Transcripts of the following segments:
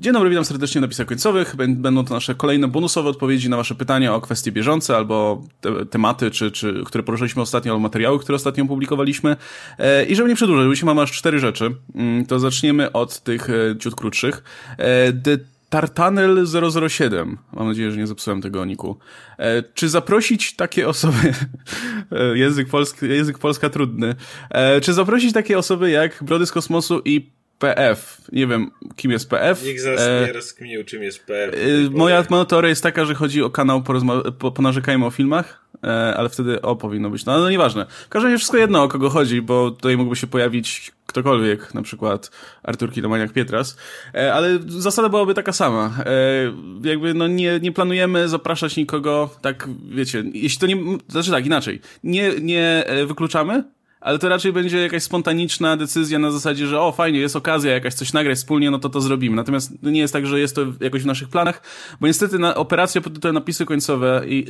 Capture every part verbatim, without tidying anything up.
Dzień dobry, witam serdecznie na napisach końcowych. Będą to nasze kolejne bonusowe odpowiedzi na wasze pytania o kwestie bieżące albo te, tematy, czy, czy, które poruszyliśmy ostatnio, albo materiały, które ostatnio publikowaliśmy. E, I żeby nie przedłużać, bo dzisiaj mamy aż cztery rzeczy, to zaczniemy od tych ciut krótszych. E, de, Tartanel zero zero siedem, mam nadzieję, że nie zepsułem tego oniku. E, czy zaprosić takie osoby, język polski, język polska trudny, e, czy zaprosić takie osoby jak Brody z Kosmosu i P F. Nie wiem, kim jest P F. Nikt z nas e... nie rozkminił, czym jest P F. E... Moja powiem. teoria jest taka, że chodzi o kanał porozma- po- Ponarzekajmy o filmach, e... ale wtedy O powinno być. No, no nieważne. W każdym razie wszystko jedno, o kogo chodzi, bo tutaj mógłby się pojawić ktokolwiek, na przykład Artur Kilomaniak-Pietras, e... ale zasada byłaby taka sama. E... Jakby no nie, nie planujemy zapraszać nikogo, tak wiecie, jeśli to nie... Znaczy tak, inaczej. Nie, nie wykluczamy, ale to raczej będzie jakaś spontaniczna decyzja na zasadzie, że o, fajnie, jest okazja jakaś coś nagrać wspólnie, no to to zrobimy. Natomiast nie jest tak, że jest to jakoś w naszych planach, bo niestety na operacja pod tytułem napisy końcowe i,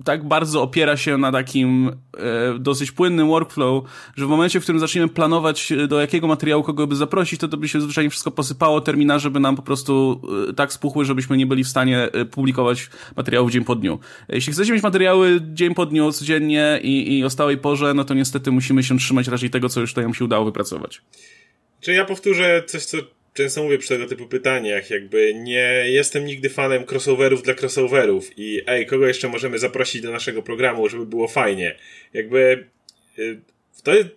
y, tak bardzo opiera się na takim y, dosyć płynnym workflow, że w momencie, w którym zaczniemy planować do jakiego materiału kogo by zaprosić, to to by się zwyczajnie wszystko posypało, terminarze by nam po prostu y, tak spuchły, żebyśmy nie byli w stanie y, publikować materiałów dzień po dniu. Jeśli chcecie mieć materiały dzień po dniu, codziennie i, i o stałej porze, no to niestety musi Musimy się trzymać raczej tego, co już tutaj nam się udało wypracować. Czy ja powtórzę coś, co często mówię przy tego typu pytaniach, jakby nie jestem nigdy fanem crossoverów dla crossoverów i ej, kogo jeszcze możemy zaprosić do naszego programu, żeby było fajnie. Jakby to jest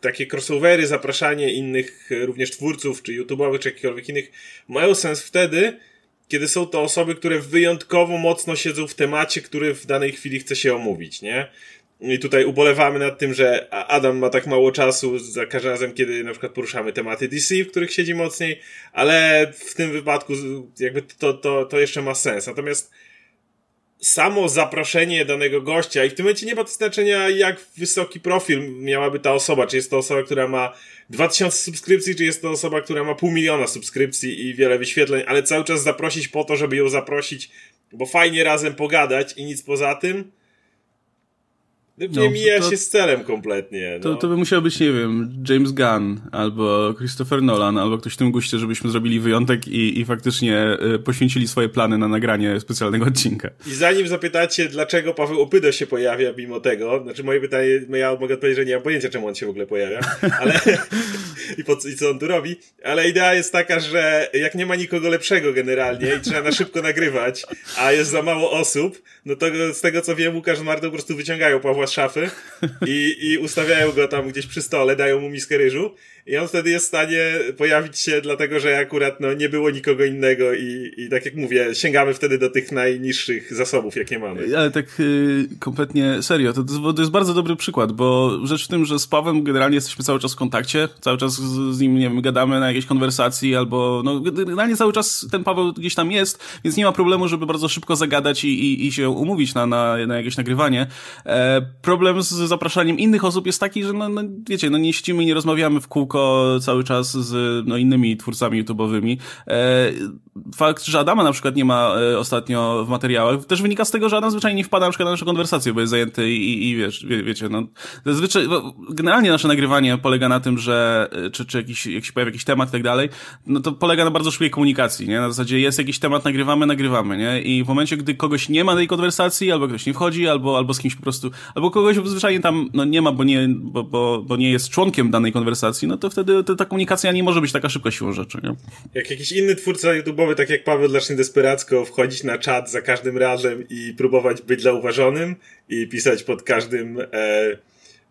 takie crossovery, zapraszanie innych również twórców, czy youtubowych, czy jakichkolwiek innych, mają sens wtedy, kiedy są to osoby, które wyjątkowo mocno siedzą w temacie, który w danej chwili chce się omówić, nie? I tutaj ubolewamy nad tym, że Adam ma tak mało czasu za każdym razem, kiedy na przykład poruszamy tematy D C, w których siedzi mocniej, ale w tym wypadku jakby to, to, to jeszcze ma sens. Natomiast samo zaproszenie danego gościa i w tym momencie nie ma to znaczenia, jak wysoki profil miałaby ta osoba, czy jest to osoba, która ma dwa tysiące subskrypcji, czy jest to osoba, która ma pół miliona subskrypcji i wiele wyświetleń, ale cały czas zaprosić po to, żeby ją zaprosić, bo fajnie razem pogadać i nic poza tym. Nie no, mija to, się z celem kompletnie. No. To, to by musiał być, nie wiem, James Gunn albo Christopher Nolan albo ktoś w tym guście, żebyśmy zrobili wyjątek i, i faktycznie y, poświęcili swoje plany na nagranie specjalnego odcinka. I zanim zapytacie, dlaczego Paweł Opydo się pojawia mimo tego, znaczy moje pytanie, ja mogę odpowiedzieć, że nie mam pojęcia, czemu on się w ogóle pojawia, ale i, po, i co on tu robi, ale idea jest taka, że jak nie ma nikogo lepszego generalnie i trzeba na szybko nagrywać, a jest za mało osób, no to z tego co wiem, Łukasz Mardą po prostu wyciągają Pawła z szafy i, i ustawiają go tam gdzieś przy stole, dają mu miskę ryżu i on wtedy jest w stanie pojawić się, dlatego że akurat no, nie było nikogo innego i, i tak jak mówię, sięgamy wtedy do tych najniższych zasobów, jakie mamy. Ale tak y, kompletnie serio, to, to jest bardzo dobry przykład, bo rzecz w tym, że z Pawłem generalnie jesteśmy cały czas w kontakcie, cały czas z, z nim, nie wiem, gadamy na jakiejś konwersacji albo, no generalnie cały czas ten Paweł gdzieś tam jest, więc nie ma problemu, żeby bardzo szybko zagadać i, i, i się umówić na, na, na jakieś nagrywanie. E, Problem z zapraszaniem innych osób jest taki, że no, no wiecie, no nie siedzimy i nie rozmawiamy w kółko cały czas z no, innymi twórcami YouTube'owymi. E, fakt, że Adama na przykład nie ma e, ostatnio w materiałach, też wynika z tego, że Adam zwyczajnie nie wpada na przykład na naszą konwersację, bo jest zajęty i, i wiesz, wie, wiecie, no zazwyczaj, generalnie nasze nagrywanie polega na tym, że czy, czy jakiś, jak się pojawia jakiś temat i tak dalej, no to polega na bardzo szybkiej komunikacji, nie? Na zasadzie jest jakiś temat, nagrywamy, nagrywamy, nie? I w momencie, gdy kogoś nie ma tej konwersacji, albo ktoś nie wchodzi, albo, albo z kimś po prostu, albo Bo kogoś zwyczajnie tam no, nie ma, bo nie, bo, bo, bo nie jest członkiem danej konwersacji, no to wtedy to, ta komunikacja nie może być taka szybka siłą rzeczy. Nie? Jak jakiś inny twórca YouTube'owy, tak jak Paweł Dlaczny desperacko, wchodzić na czat za każdym razem i próbować być zauważonym i pisać pod każdym, e,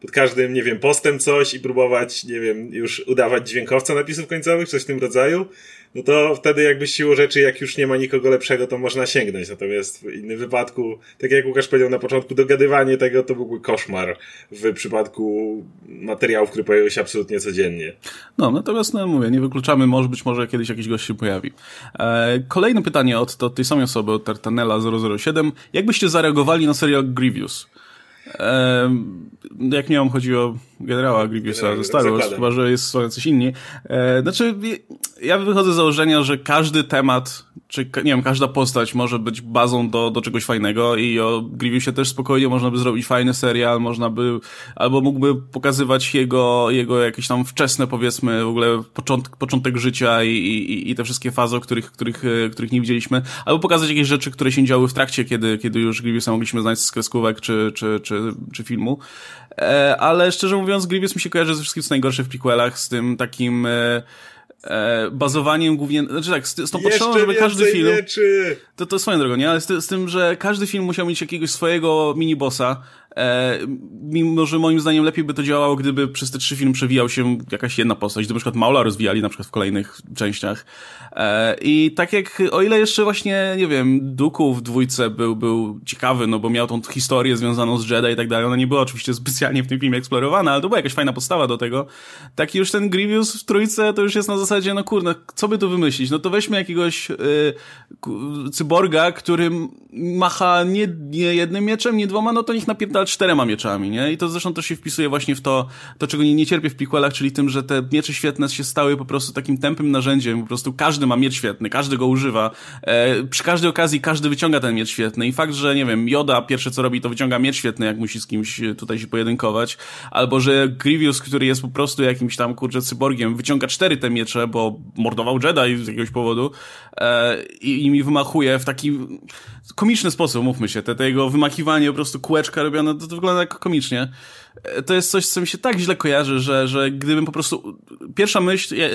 pod każdym, nie wiem, postem coś i próbować, nie wiem, już udawać dźwiękowca napisów końcowych, coś w tym rodzaju, no to wtedy jakby siłą rzeczy, jak już nie ma nikogo lepszego, to można sięgnąć. Natomiast w innym wypadku, tak jak Łukasz powiedział na początku, dogadywanie tego to byłby koszmar w przypadku materiałów, które pojawiają się absolutnie codziennie. No, natomiast no mówię, nie wykluczamy, może być może kiedyś jakiś gość się pojawi. Eee, kolejne pytanie od, od tej samej osoby, od Tartanela zero zero siedem. Jak byście zareagowali na serial Grievous? Ehm, jak miałem chodzi o generała Grievousa ze Star Wars, chyba że jest są jacyś inni. Ehm, znaczy, ja wychodzę z założenia, że każdy temat, czy nie wiem, każda postać może być bazą do, do czegoś fajnego i o Grievousie też spokojnie można by zrobić fajny serial, można by, albo mógłby pokazywać jego, jego jakieś tam wczesne, powiedzmy, w ogóle początek, początek życia i, i, i te wszystkie fazy, o których, których, których nie widzieliśmy, albo pokazać jakieś rzeczy, które się działy w trakcie, kiedy, kiedy już Grievousa mogliśmy znać z kreskówek czy, czy, czy, czy filmu. E, ale szczerze mówiąc, Grievous mi się kojarzy ze wszystkim, co najgorsze w prequelach, z tym takim e, e, bazowaniem głównie, znaczy tak, z, z tą potrzebą, żeby każdy film... Mieczy. To, to swoją drogą, nie? Ale z, z tym, że każdy film musiał mieć jakiegoś swojego minibossa, e, mimo że moim zdaniem lepiej by to działało, gdyby przez te trzy filmy przewijał się jakaś jedna postać, gdyby na przykład Maula rozwijali na przykład w kolejnych częściach. E, I tak jak, o ile jeszcze właśnie, nie wiem, Dooku w dwójce był, był ciekawy, no bo miał tą historię związaną z Jedi i tak dalej, ona nie była oczywiście specjalnie w tym filmie eksplorowana, ale to była jakaś fajna podstawa do tego. Tak już ten Grievous w trójce to już jest na zasadzie, no kurde, co by tu wymyślić? No to weźmy jakiegoś y, cyborga, który macha nie, nie jednym mieczem, nie dwoma, no to niech napierdala czterema mieczami, nie? I to zresztą też się wpisuje właśnie w to, to czego nie, nie cierpię w prequelach, czyli tym, że te miecze świetne się stały po prostu takim tępym narzędziem, po prostu każdy ma miecz świetny, każdy go używa, e, przy każdej okazji każdy wyciąga ten miecz świetny i fakt, że nie wiem, Yoda pierwsze co robi to wyciąga miecz świetny, jak musi z kimś tutaj się pojedynkować, albo że Grievous, który jest po prostu jakimś tam kurczę cyborgiem, wyciąga cztery te miecze, bo mordował Jedi z jakiegoś powodu e, i, i mi wymachuje w taki komiczny sposób, mówmy się, te, te jego wymakiwanie, po prostu kółeczka robione, to, to wygląda tak komicznie. To jest coś, co mi się tak źle kojarzy, że, że gdybym po prostu... Pierwsza myśl, e, e,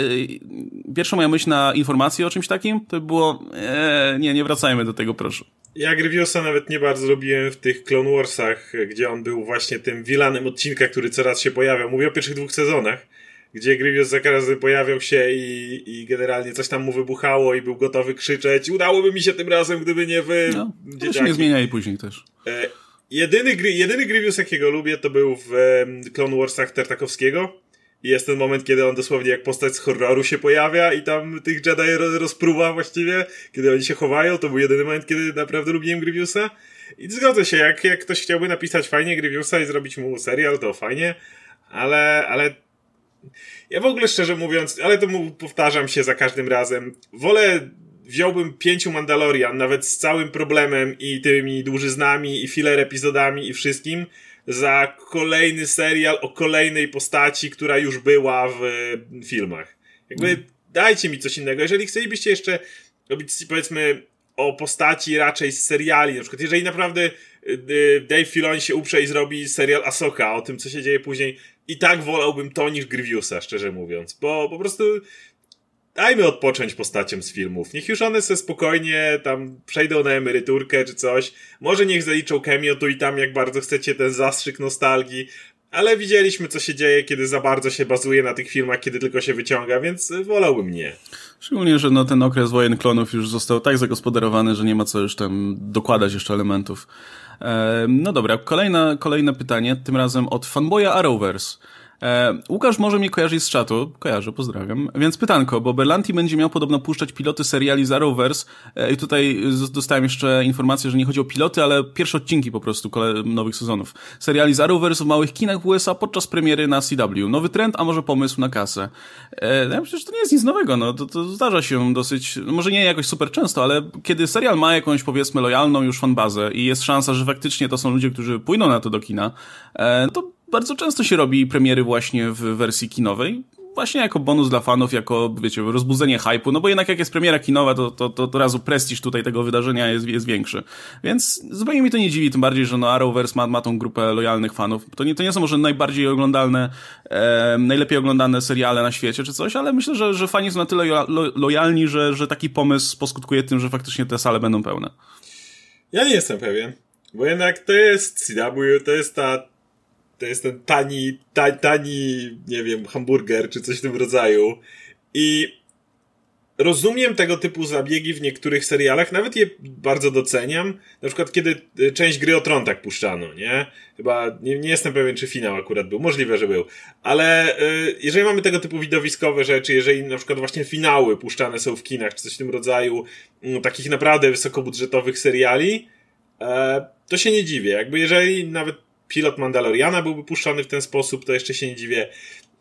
pierwsza moja myśl na informację o czymś takim, to by było e, nie, nie wracajmy do tego, proszę. Ja Grievousa nawet nie bardzo lubiłem w tych Clone Warsach, gdzie on był właśnie tym wilanem odcinka, który coraz się pojawiał. Mówię o pierwszych dwóch sezonach, gdzie Grievous za każdym pojawiał się i, i generalnie coś tam mu wybuchało i był gotowy krzyczeć, udałoby mi się tym razem, gdyby nie wy... No, to dzieciaki. Się nie zmieniali później też. E, jedyny, jedyny Grievous, jakiego lubię, to był w e, Clone Warsach Tartakowskiego i jest ten moment, kiedy on dosłownie jak postać z horroru się pojawia i tam tych Jedi ro, rozpruwa właściwie, kiedy oni się chowają, to był jedyny moment, kiedy naprawdę lubiłem Grievousa i zgodzę się, jak, jak ktoś chciałby napisać fajnie Grievousa i zrobić mu serial, to fajnie, ale, ale ja w ogóle szczerze mówiąc, ale to mu powtarzam się za każdym razem, wolę, wziąłbym pięciu Mandalorian, nawet z całym problemem i tymi dłużyznami i filler epizodami i wszystkim, za kolejny serial o kolejnej postaci, która już była w filmach. Jakby mm. dajcie mi coś innego. Jeżeli chcielibyście jeszcze robić, powiedzmy, o postaci raczej z seriali, na przykład jeżeli naprawdę Dave Filoni się uprze i zrobi serial Ahsoka o tym, co się dzieje później, i tak wolałbym to niż Grievousa, szczerze mówiąc, bo po prostu dajmy odpocząć postaciom z filmów. Niech już one se spokojnie tam przejdą na emeryturkę czy coś. Może niech zaliczą cameo tu i tam, jak bardzo chcecie ten zastrzyk nostalgii, ale widzieliśmy, co się dzieje, kiedy za bardzo się bazuje na tych filmach, kiedy tylko się wyciąga, więc wolałbym nie. Szczególnie, że no ten okres wojen klonów już został tak zagospodarowany, że nie ma co już tam dokładać jeszcze elementów. No dobra, kolejne, kolejne pytanie, tym razem od fanboya Arrowverse. E, Łukasz może mnie kojarzyć z czatu, kojarzę, pozdrawiam, więc pytanko, bo Berlanti będzie miał podobno puszczać piloty seriali z Arrowverse e, i tutaj dostałem jeszcze informację, że nie chodzi o piloty, ale pierwsze odcinki po prostu nowych sezonów. Seriali z Arrowverse w małych kinach U S A podczas premiery na C W. Nowy trend, a może pomysł na kasę. E, no, przecież to nie jest nic nowego, no to, to zdarza się dosyć, może nie jakoś super często, ale kiedy serial ma jakąś, powiedzmy, lojalną już fanbazę i jest szansa, że faktycznie to są ludzie, którzy pójdą na to do kina, e, no to bardzo często się robi premiery właśnie w wersji kinowej, właśnie jako bonus dla fanów, jako, wiecie, rozbudzenie hype'u, no bo jednak jak jest premiera kinowa, to, to, to, to razu prestiż tutaj tego wydarzenia jest, jest większy. Więc zupełnie mi to nie dziwi, tym bardziej, że no Arrowverse ma, ma tą grupę lojalnych fanów. To nie, to nie są może najbardziej oglądalne, e, najlepiej oglądane seriale na świecie czy coś, ale myślę, że, że fani są na tyle lo, lo, lojalni, że, że taki pomysł poskutkuje tym, że faktycznie te sale będą pełne. Ja nie jestem pewien, bo jednak to jest C W, to jest ta To jest ten tani, ta, tani, nie wiem, hamburger czy coś w tym rodzaju. I rozumiem tego typu zabiegi w niektórych serialach, nawet je bardzo doceniam. Na przykład kiedy część Gry o Tron tak puszczano, nie? Chyba, nie, nie jestem pewien, czy finał akurat był, możliwe, że był. Ale y, jeżeli mamy tego typu widowiskowe rzeczy, jeżeli na przykład właśnie finały puszczane są w kinach czy coś w tym rodzaju, no, takich naprawdę wysokobudżetowych seriali, y, to się nie dziwię. Jakby jeżeli nawet pilot Mandaloriana byłby puszczany w ten sposób, to jeszcze się nie dziwię.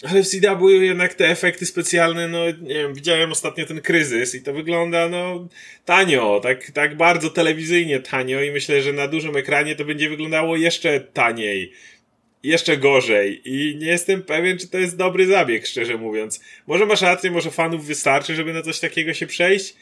Ale w C W jednak te efekty specjalne, no nie wiem, widziałem ostatnio ten Kryzys i to wygląda no tanio, tak, tak bardzo telewizyjnie tanio i myślę, że na dużym ekranie to będzie wyglądało jeszcze taniej, jeszcze gorzej i nie jestem pewien, czy to jest dobry zabieg, szczerze mówiąc. Może masz rację, może fanów wystarczy, żeby na coś takiego się przejść,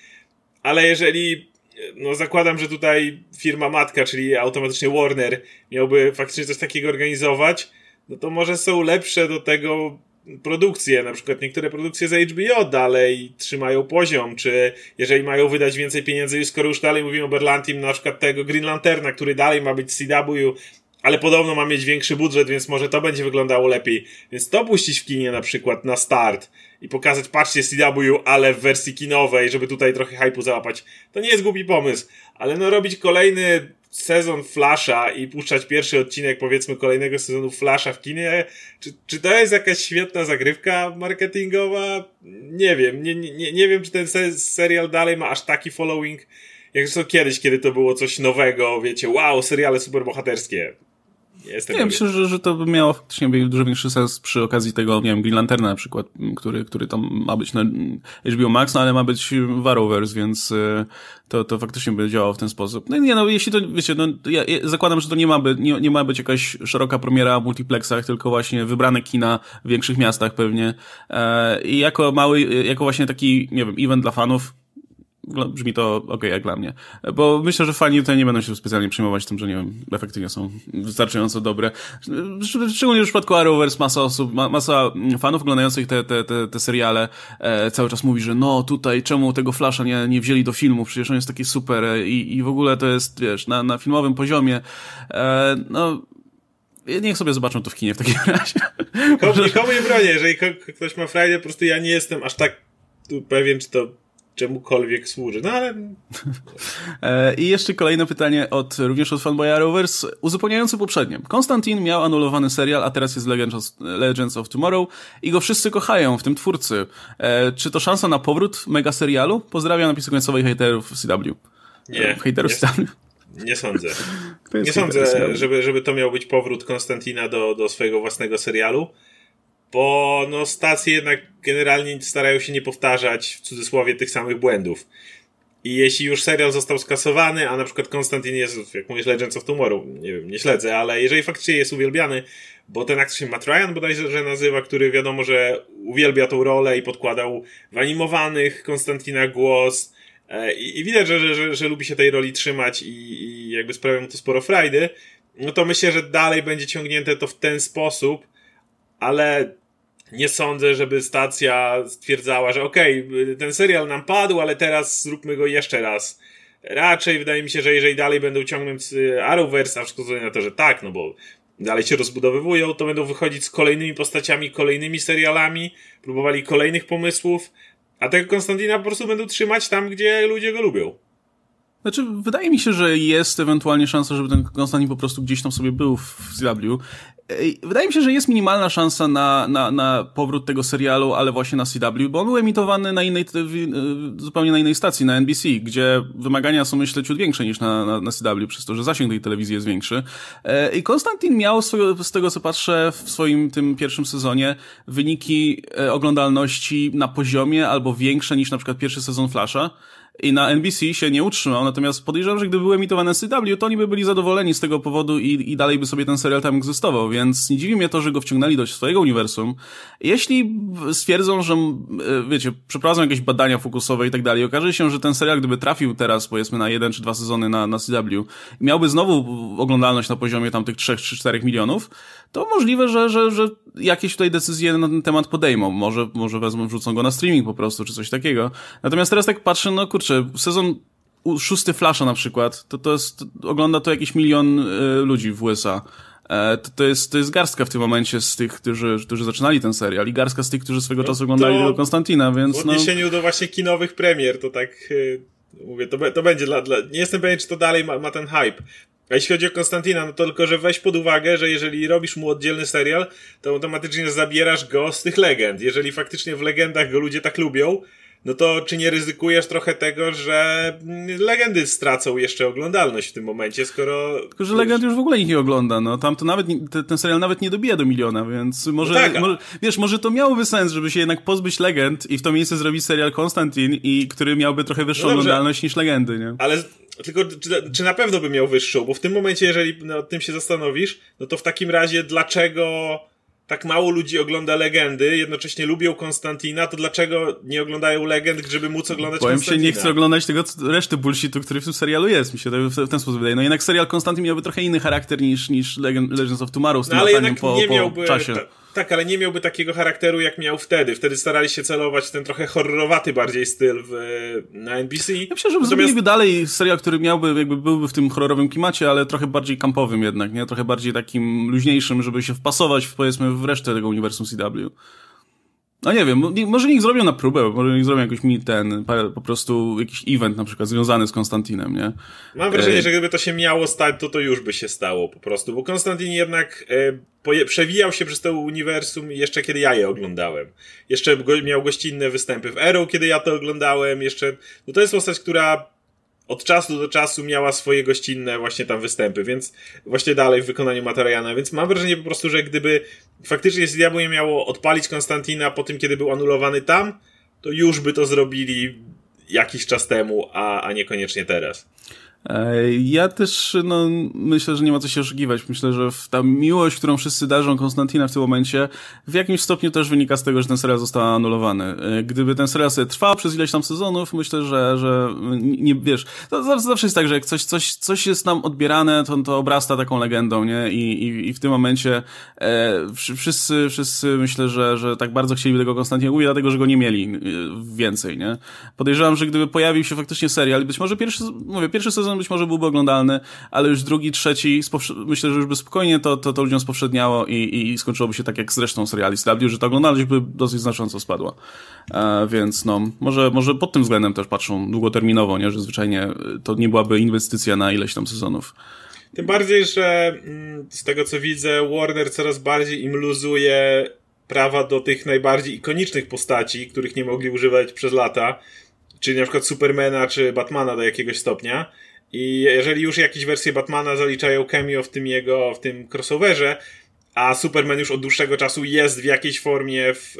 ale jeżeli... No zakładam, że tutaj firma matka, czyli automatycznie Warner, miałby faktycznie coś takiego organizować, no to może są lepsze do tego produkcje, na przykład niektóre produkcje za H B O dalej trzymają poziom, czy jeżeli mają wydać więcej pieniędzy, skoro już dalej mówimy o Berlantim, na przykład tego Green Lanterna, który dalej ma być C W, ale podobno ma mieć większy budżet, więc może to będzie wyglądało lepiej. Więc to puścić w kinie na przykład na start i pokazać, patrzcie, C W, ale w wersji kinowej, żeby tutaj trochę hype'u załapać. To nie jest głupi pomysł, ale no robić kolejny sezon Flasha i puszczać pierwszy odcinek, powiedzmy, kolejnego sezonu Flasha w kinie, czy, czy to jest jakaś świetna zagrywka marketingowa? Nie wiem, nie, nie, nie wiem, czy ten se- serial dalej ma aż taki following, jak to kiedyś, kiedy to było coś nowego, wiecie, wow, seriale superbohaterskie. Jestem ja myślę, że, że to by miało faktycznie dużo większy sens przy okazji tego, nie wiem, Green Lanterna na przykład, który, który tam ma być na H B O Max, no ale ma być w Arrowverse, więc to, to faktycznie by działało w ten sposób. No nie, no jeśli to, wiecie, no ja, ja zakładam, że to nie ma, by, nie, nie ma być jakaś szeroka premiera w multiplexach, tylko właśnie wybrane kina w większych miastach pewnie e, i jako mały, jako właśnie taki, nie wiem, event dla fanów. Brzmi to okej, okay, jak dla mnie. Bo myślę, że fani tutaj nie będą się specjalnie przejmować tym, że nie wiem, efekty nie są wystarczająco dobre. Szczególnie w przypadku Arrowverse masa osób, ma, masa fanów oglądających te, te, te, te seriale e, cały czas mówi, że no tutaj czemu tego Flasha nie, nie wzięli do filmu, przecież on jest taki super e, i, i w ogóle to jest, wiesz, na, na filmowym poziomie. E, no... Niech sobie zobaczą to w kinie w takim razie. Nikomu nie bronię, jeżeli ktoś ma frajdę, po prostu ja nie jestem aż tak tu pewien, czy to czemukolwiek służy, no ale... I jeszcze kolejne pytanie od również od fanboya Arrowverse, uzupełniające poprzednie. Konstantin miał anulowany serial, a teraz jest Legends of Tomorrow i go wszyscy kochają, w tym twórcy. Czy to szansa na powrót mega serialu? Pozdrawiam napisy końcowej hejterów C W. Nie. Hejterów nie, C W. Nie sądzę. Nie sądzę, żeby, żeby to miał być powrót Konstantina do, do swojego własnego serialu. Bo no stacje jednak generalnie starają się nie powtarzać w cudzysłowie tych samych błędów. I jeśli już serial został skasowany, a na przykład Konstantin jest, jak mówisz, Legends of Tomorrow, nie wiem, nie śledzę, ale jeżeli faktycznie jest uwielbiany, bo ten aktor się Matt Ryan bodajże nazywa, który wiadomo, że uwielbia tą rolę i podkładał w animowanych Konstantina głos e, i, i widać, że, że, że, że lubi się tej roli trzymać i, i jakby sprawia mu to sporo frajdy, no to myślę, że dalej będzie ciągnięte to w ten sposób, ale nie sądzę, żeby stacja stwierdzała, że okej, okay, ten serial nam padł, ale teraz zróbmy go jeszcze raz. Raczej wydaje mi się, że jeżeli dalej będą ciągnąć Arrowverse, a wskazuje na to, że tak, no bo dalej się rozbudowywują, to będą wychodzić z kolejnymi postaciami, kolejnymi serialami, próbowali kolejnych pomysłów, a tego Konstantina po prostu będą trzymać tam, gdzie ludzie go lubią. Znaczy, wydaje mi się, że jest ewentualnie szansa, żeby ten Konstantin po prostu gdzieś tam sobie był w C W. Wydaje mi się, że jest minimalna szansa na, na, na powrót tego serialu, ale właśnie na C W, bo on był emitowany na innej, zupełnie na innej stacji, na N B C, gdzie wymagania są, myślę, ciut większe niż na, na, na C W, przez to, że zasięg tej telewizji jest większy. I Konstantin miał, z tego co patrzę, w swoim tym pierwszym sezonie wyniki oglądalności na poziomie albo większe niż na przykład pierwszy sezon Flasha. I na N B C się nie utrzymał, natomiast podejrzewam, że gdyby były emitowane C W, to oni by byli zadowoleni z tego powodu i, i dalej by sobie ten serial tam egzystował, więc nie dziwi mnie to, że go wciągnęli do swojego uniwersum. Jeśli stwierdzą, że, wiecie, przeprowadzą jakieś badania fokusowe i tak dalej, okaże się, że ten serial, gdyby trafił teraz, powiedzmy, na jeden czy dwa sezony na, na C W, miałby znowu oglądalność na poziomie tam tych trzech czy czterech milionów, to możliwe, że, że, że jakieś tutaj decyzje na ten temat podejmą. Może, może wezmą, wrzucą go na streaming po prostu, czy coś takiego. Natomiast teraz tak patrzę, no kurczę, sezon szósty Flasha na przykład, to, to jest, to ogląda to jakiś milion y, ludzi w U S A. E, to, to, jest, to jest garstka w tym momencie z tych, którzy, którzy zaczynali ten serial i garstka z tych, którzy swego no czasu oglądali do Konstantina, więc no... W odniesieniu do właśnie kinowych premier, to tak, y, mówię, to, to będzie dla, dla... Nie jestem pewien, czy to dalej ma, ma ten hype. A jeśli chodzi o Konstantina, no to tylko, że weź pod uwagę, że jeżeli robisz mu oddzielny serial, to automatycznie zabierasz go z tych legend. Jeżeli faktycznie w legendach go ludzie tak lubią, no to czy nie ryzykujesz trochę tego, że legendy stracą jeszcze oglądalność w tym momencie, skoro... Tylko, że legend już w ogóle ich nie ogląda, no. Tam to nawet, ten serial nawet nie dobija do miliona, więc może, no tak, może... Wiesz, może to miałoby sens, żeby się jednak pozbyć legend i w to miejsce zrobić serial Constantine, i który miałby trochę wyższą no oglądalność niż legendy, nie? Ale... Tylko czy, czy na pewno by miał wyższą? Bo w tym momencie, jeżeli nad tym się zastanowisz, no to w takim razie dlaczego tak mało ludzi ogląda legendy, jednocześnie lubią Konstantina, to dlaczego nie oglądają legend, żeby móc oglądać Powiem Konstantina? Powiem się, nie chcę oglądać tego reszty bullshitu, który w tym serialu jest, mi się to w ten sposób wydaje. No jednak serial Konstantin miałby trochę inny charakter niż, niż Legends of Tomorrow z tym no, ale lataniem po, nie miałby, po czasie. Ta, tak, ale nie miałby takiego charakteru, jak miał wtedy. Wtedy starali się celować w ten trochę horrorowaty bardziej styl w, na N B C. Ja myślę, że Natomiast... zrobiliby dalej serial, który miałby, jakby byłby w tym horrorowym klimacie, ale trochę bardziej kampowym jednak, nie? Trochę bardziej takim luźniejszym, żeby się wpasować w, powiedzmy, w resztę tego uniwersum C W. No nie wiem, może niech zrobią na próbę, może niech zrobią jakoś mi ten, po prostu jakiś event na przykład związany z Konstantinem, nie? Mam wrażenie, e... że gdyby to się miało stać, to to już by się stało po prostu, bo Konstantin jednak e, przewijał się przez to uniwersum jeszcze kiedy ja je oglądałem. Jeszcze go, miał gościnne występy w Arrow, kiedy ja to oglądałem, jeszcze... No to jest postać, która... od czasu do czasu miała swoje gościnne właśnie tam występy, więc właśnie dalej w wykonaniu Matta Ryana, więc mam wrażenie po prostu, że gdyby faktycznie C W nie miało odpalić Konstantina po tym, kiedy był anulowany tam, to już by to zrobili jakiś czas temu, a, a niekoniecznie teraz. Ja też no, myślę, że nie ma co się oszukiwać. Myślę, że ta miłość, którą wszyscy darzą Konstantina w tym momencie, w jakimś stopniu też wynika z tego, że ten serial został anulowany. Gdyby ten serial sobie trwał przez ileś tam sezonów, myślę, że, że nie wiesz, to zawsze jest tak, że jak coś, coś, coś jest nam odbierane, to, to obrasta taką legendą, nie? I, i, i w tym momencie e, wszyscy, wszyscy myślę, że, że tak bardzo chcieliby tego Konstantina ubić, dlatego, że go nie mieli więcej, nie? Podejrzewam, że gdyby pojawił się faktycznie serial, być może pierwszy, mówię, pierwszy sezon być może byłby oglądalny, ale już drugi, trzeci spowsze- myślę, że już by spokojnie to, to, to ludziom spowszedniało i, i, i skończyłoby się tak jak zresztą seriali C W, że ta oglądalność by dosyć znacząco spadła. E, więc no, może, może pod tym względem też patrzą długoterminowo, nie, że zwyczajnie to nie byłaby inwestycja na ileś tam sezonów. Tym bardziej, że z tego co widzę, Warner coraz bardziej im luzuje prawa do tych najbardziej ikonicznych postaci, których nie mogli używać przez lata, czyli na przykład Supermana czy Batmana do jakiegoś stopnia. I jeżeli już jakieś wersje Batmana zaliczają cameo w tym jego, w tym crossoverze, a Superman już od dłuższego czasu jest w jakiejś formie w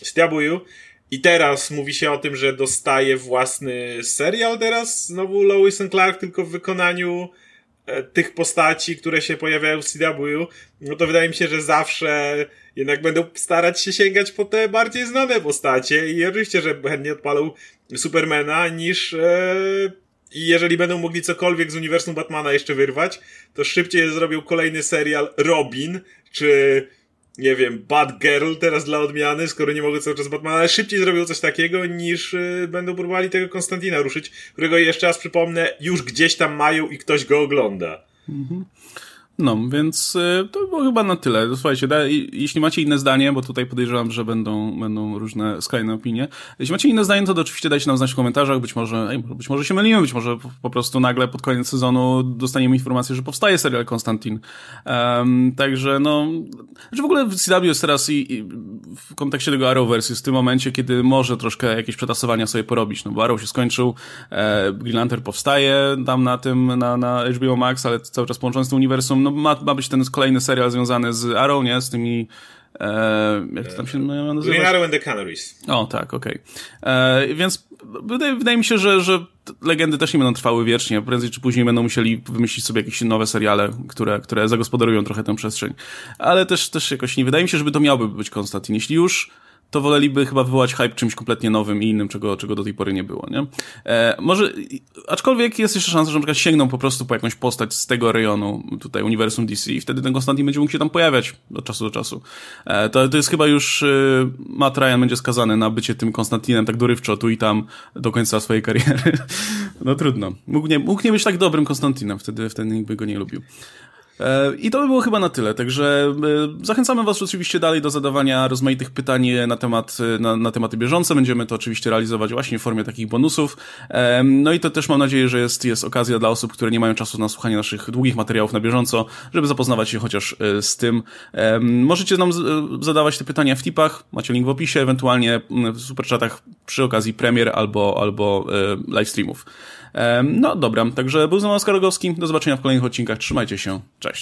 C W, i teraz mówi się o tym, że dostaje własny serial teraz, znowu Lois and Clark, tylko w wykonaniu e, tych postaci, które się pojawiają w C W, no to wydaje mi się, że zawsze jednak będą starać się sięgać po te bardziej znane postacie i oczywiście, że chętnie odpalą Supermana niż... E, I jeżeli będą mogli cokolwiek z uniwersum Batmana jeszcze wyrwać, to szybciej zrobią kolejny serial Robin, czy nie wiem, Batgirl teraz dla odmiany, skoro nie mogą cały czas Batmana, ale szybciej zrobią coś takiego niż yy, będą próbowali tego Konstantina ruszyć, którego jeszcze raz przypomnę, już gdzieś tam mają i ktoś go ogląda. Mhm. No, więc y, to było chyba na tyle. Słuchajcie, da, i, jeśli macie inne zdanie, bo tutaj podejrzewam, że będą, będą różne skrajne opinie. Jeśli macie inne zdanie, to, to oczywiście dajcie nam znać w komentarzach. Być może, ej, być może się mylimy, być może po, po prostu nagle pod koniec sezonu dostaniemy informację, że powstaje serial Konstantin. Um, także no, znaczy w ogóle w C W jest teraz i, i w kontekście tego Arrowverse jest w tym momencie, kiedy może troszkę jakieś przetasowania sobie porobić. No bo Arrow się skończył, e, Green Lantern powstaje tam na tym, na, na H B O Max, ale cały czas połączony z tym uniwersum. No ma, ma być ten kolejny serial związany z Arrow, nie? Z tymi... E, jak to tam się no, nazywa? Green Arrow and the Calories. O, tak, okej. Okay. Więc wydaje, wydaje mi się, że, że legendy też nie będą trwały wiecznie. Prędzej czy później będą musieli wymyślić sobie jakieś nowe seriale, które, które zagospodarują trochę tę przestrzeń. Ale też, też jakoś nie wydaje mi się, żeby to miałby być Konstantin. Jeśli już... to woleliby chyba wywołać hype czymś kompletnie nowym i innym, czego, czego do tej pory nie było, nie? E, może, aczkolwiek jest jeszcze szansa, że na przykład sięgną po prostu po jakąś postać z tego rejonu, tutaj uniwersum D C i wtedy ten Konstantin będzie mógł się tam pojawiać od czasu do czasu. E, to, to jest chyba już, y, Matt Ryan będzie skazany na bycie tym Konstantinem tak dorywczo tu i tam do końca swojej kariery. No trudno. Mógł nie, mógł nie być tak dobrym Konstantinem, wtedy, wtedy nikt by go nie lubił. I to by było chyba na tyle, także zachęcamy was oczywiście dalej do zadawania rozmaitych pytań na temat, na, na tematy bieżące, będziemy to oczywiście realizować właśnie w formie takich bonusów, no i to też mam nadzieję, że jest, jest okazja dla osób, które nie mają czasu na słuchanie naszych długich materiałów na bieżąco, żeby zapoznawać się chociaż z tym. Możecie nam zadawać te pytania w tipach, macie link w opisie, ewentualnie w superchatach przy okazji premier albo, albo e, live streamów. E, no dobra, także był z nami Oskar Rogowski. Do zobaczenia w kolejnych odcinkach. Trzymajcie się. Cześć.